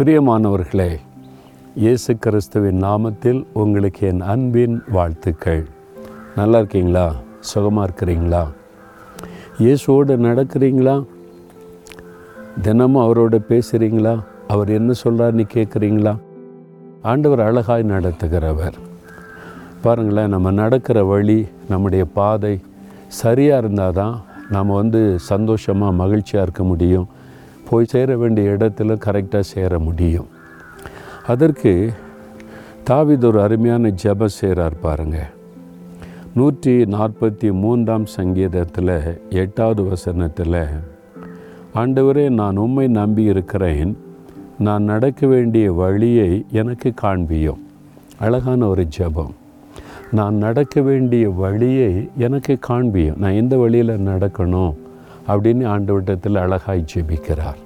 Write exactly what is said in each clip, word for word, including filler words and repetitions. பிரியமானவர்களே, இயேசு கிறிஸ்துவின் நாமத்தில் உங்களுக்கு என் அன்பின் வாழ்த்துக்கள். நல்லா இருக்கீங்களா? சுகமாக இருக்கிறீங்களா? இயேசுவோடு நடக்கிறீங்களா? தினமும் அவரோடு பேசுகிறீங்களா? அவர் என்ன சொல்கிறார்னு கேட்குறீங்களா? ஆண்டவர் அழகாய் நடத்துகிறவர். பாருங்களேன், நம்ம நடக்கிற வழி, நம்முடைய பாதை சரியாக இருந்தால் தான் நாம் வந்து சந்தோஷமாக மகிழ்ச்சியாக இருக்க முடியும். போய் சேர வேண்டிய இடத்துல கரெக்டாக சேர முடியும். அதற்கு தாவீது ஒரு அருமையான ஜெபம் செய்கிறார் பாருங்கள். நூற்றி நாற்பத்தி மூன்றாம் சங்கீதத்தில் எட்டாவது வசனத்தில், ஆண்டவரே, நான் உம்மை நம்பி இருக்கிறேன், நான் நடக்க வேண்டிய வழியை எனக்கு காண்பியும். அழகான ஒரு ஜெபம். நான் நடக்க வேண்டிய வழியை எனக்கு காண்பியும். நான் எந்த வழியில் நடக்கணும் அப்படின்னு ஆண்டவரிடத்தில் அழகாய் ஜெபிக்கிறார்.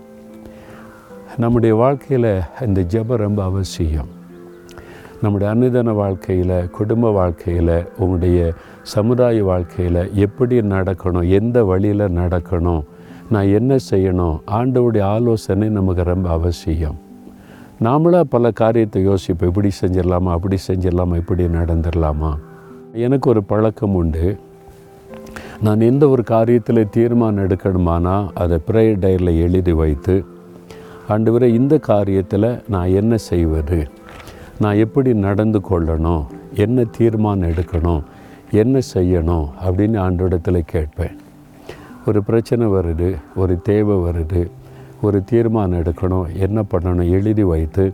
நம்முடைய வாழ்க்கையில் இந்த ஜெபம் ரொம்ப அவசியம். நம்முடைய அன்னிதன வாழ்க்கையில், குடும்ப வாழ்க்கையில், உங்களுடைய சமுதாய வாழ்க்கையில் எப்படி நடக்கணும், எந்த வழியில் நடக்கணும், நான் என்ன செய்யணும், ஆண்டவருடைய ஆலோசனை நமக்கு ரொம்ப அவசியம். நாமளாக பல காரியத்தை யோசிப்போம். இப்படி செஞ்சிடலாமா, அப்படி செஞ்சிடலாமா, இப்படி நடந்துடலாமா? எனக்கு ஒரு பழக்கம் உண்டு. நான் எந்த ஒரு காரியத்தில் தீர்மானம் எடுக்கணுமானா அதை ப்ரேயர் டைரியில் எழுதி வைத்து, ஆண்டவரே, இந்த காரியத்தில் நான் என்ன செய்வது, நான் எப்படி நடந்து கொள்ளணும், என்ன தீர்மானம் எடுக்கணும், என்ன செய்யணும் அப்படின்னு ஆண்டவரிடத்தில் கேட்பேன். ஒரு பிரச்சனை வருது, ஒரு தேவை வருது, ஒரு தீர்மானம் எடுக்கணும், என்ன பண்ணணும் எழுதி வைத்து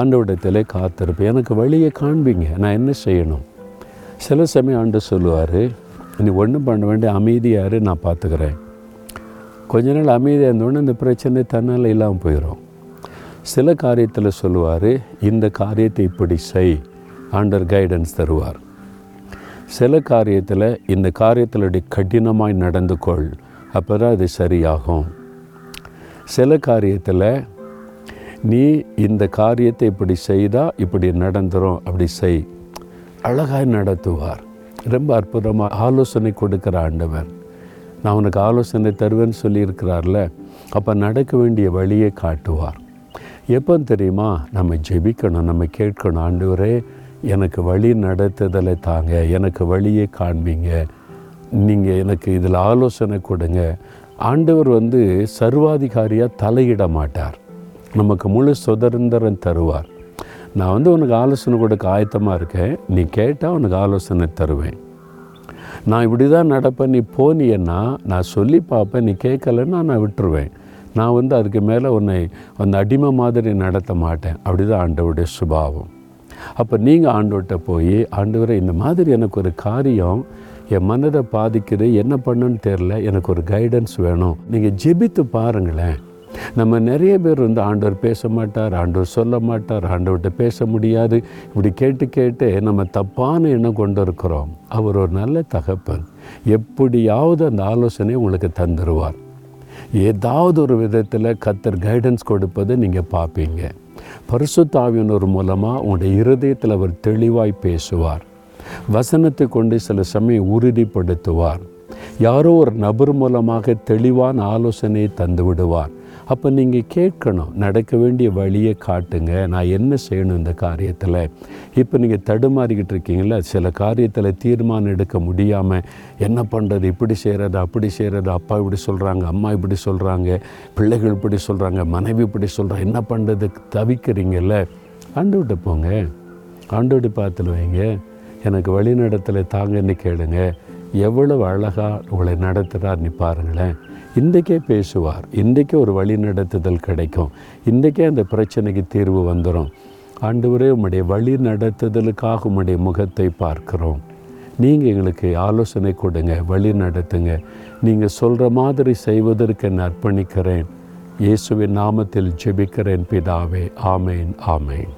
ஆண்டவரிடத்திலே காத்திருப்பேன். எனக்கு வழியை காண்பிங்க, நான் என்ன செய்யணும். சில சமயம் ஆண்டு சொல்லுவார், நீ ஒன்றும் பண்ண வேண்டிய அமைதியாரு, நான் பார்த்துக்கிறேன். கொஞ்ச நாள் அமைதியாக இருந்தோடனே இந்த பிரச்சனை தன்னால் இல்லாமல் போயிடும். சில காரியத்தில் சொல்லுவார், இந்த காரியத்தை இப்படி செய், ஆண்டவர் கைடன்ஸ் தருவார். சில காரியத்தில் இந்த காரியத்திலுடைய கடினமாய் நடந்து கொள், அப்போ தான் அது சரியாகும். சில காரியத்தில் நீ இந்த காரியத்தை இப்படி செய்தால் இப்படி நடந்துடும், அப்படி செய். அழகாய் நடத்துவார். ரொம்ப அற்புதமாக ஆலோசனை கொடுக்குற ஆண்டவர். நான் உனக்கு ஆலோசனை தருவேன்னு சொல்லியிருக்கிறார்ல, அப்போ நடக்க வேண்டிய வழியை காட்டுவார். எப்போ தெரியுமா? நம்ம ஜெபிக்கணும், நம்ம கேட்கணும். ஆண்டவரே, எனக்கு வழி நடத்துதலை தாங்க, எனக்கு வழியை காண்பிங்க, நீங்கள் எனக்கு இதில் ஆலோசனை கொடுங்க. ஆண்டவர் வந்து சர்வாதிகாரியாக தலையிட மாட்டார், நமக்கு முழு சுதந்திரம் தருவார். நான் வந்து உனக்கு ஆலோசனை கொடுக்க ஆயத்தமாக இருக்கேன், நீ கேட்டால் உனக்கு ஆலோசனை தருவேன். நான் இப்படி தான் நடப்பேன், நீ போனியன்னா நான் சொல்லி பார்ப்பேன், நீ கேட்கலன்னா நான் விட்டுருவேன். நான் வந்து அதுக்கு மேலே உன்னை அந்த அடிமை மாதிரி நடத்த மாட்டேன். அப்படி தான் ஆண்டவருடைய சுபாவம். அப்போ நீங்கள் ஆண்டவர்கிட்ட போய், ஆண்டவரை, இந்த மாதிரி எனக்கு ஒரு காரியம் என் மனதை பாதிக்குது, என்ன பண்ணுன்னு தெரில, எனக்கு ஒரு கைடன்ஸ் வேணும். நீங்கள் ஜெபித்து பாருங்களேன். நம்ம நிறைய பேர் வந்து ஆண்டவர் பேச மாட்டார், ஆண்டவர் சொல்ல மாட்டார், ஆண்டவர்கிட்ட பேச முடியாது, இப்படி கேட்டு கேட்டு நம்ம தப்பான எண்ணம் கொண்டு இருக்கிறோம். அவர் ஒரு நல்ல தகப்பன். எப்படியாவது அந்த ஆலோசனை உங்களுக்கு தந்துடுவார். ஏதாவது ஒரு விதத்தில் கர்த்தர் கைடன்ஸ் கொடுப்பதை நீங்கள் பார்ப்பீங்க. பரிசுத்த ஆவியானவர் மூலமாக உங்களுடைய இருதயத்தில் அவர் தெளிவாய் பேசுவார். வசனத்தை கொண்டு சில சமயம் உறுதிப்படுத்துவார். யாரோ ஒரு நபர் மூலமாக தெளிவான ஆலோசனையை தந்து விடுவார். அப்போ நீங்கள் கேட்கணும், நடக்க வேண்டிய வழியை காட்டுங்க, நான் என்ன செய்யணும் இந்த காரியத்தில். இப்போ நீங்கள் தடுமாறிக்கிட்டு இருக்கீங்களா, சில காரியத்தில் தீர்மானம் எடுக்க முடியாமல் என்ன பண்ணுறது, இப்படி செய்கிறது, அப்படி செய்கிறது, அப்பா இப்படி சொல்கிறாங்க, அம்மா இப்படி சொல்கிறாங்க, பிள்ளைகள் இப்படி சொல்கிறாங்க, மனைவி இப்படி சொல்கிறாங்க, என்ன பண்ணுறது தவிக்கிறீங்கல்ல. ஆண்டவர்கிட்ட போங்க, ஆண்டவர்கிட்ட பார்த்துட்டு வைங்க, எனக்கு வழி நடத்தலை தாங்கன்னு கேளுங்க. எவ்வளவு அழகாக உங்களை நடத்துகிறார் நீ பாருங்களேன். இன்றைக்கே பேசுவார், இன்றைக்கே ஒரு வழி நடத்துதல் கிடைக்கும், இன்றைக்கே அந்த பிரச்சனைக்கு தீர்வு வந்துடும். ஆண்டவரே, உம்முடைய வழி நடத்துதலுக்காக உம்முடைய முகத்தை பார்க்குறோம், நீங்கள் எங்களுக்கு ஆலோசனை கொடுங்க, வழி நடத்துங்க, நீங்கள் சொல்கிற மாதிரி செய்வதற்கு நான் அர்ப்பணிக்கிறேன். இயேசுவின் நாமத்தில் ஜெபிக்கிறேன் பிதாவே. ஆமேன், ஆமேன்.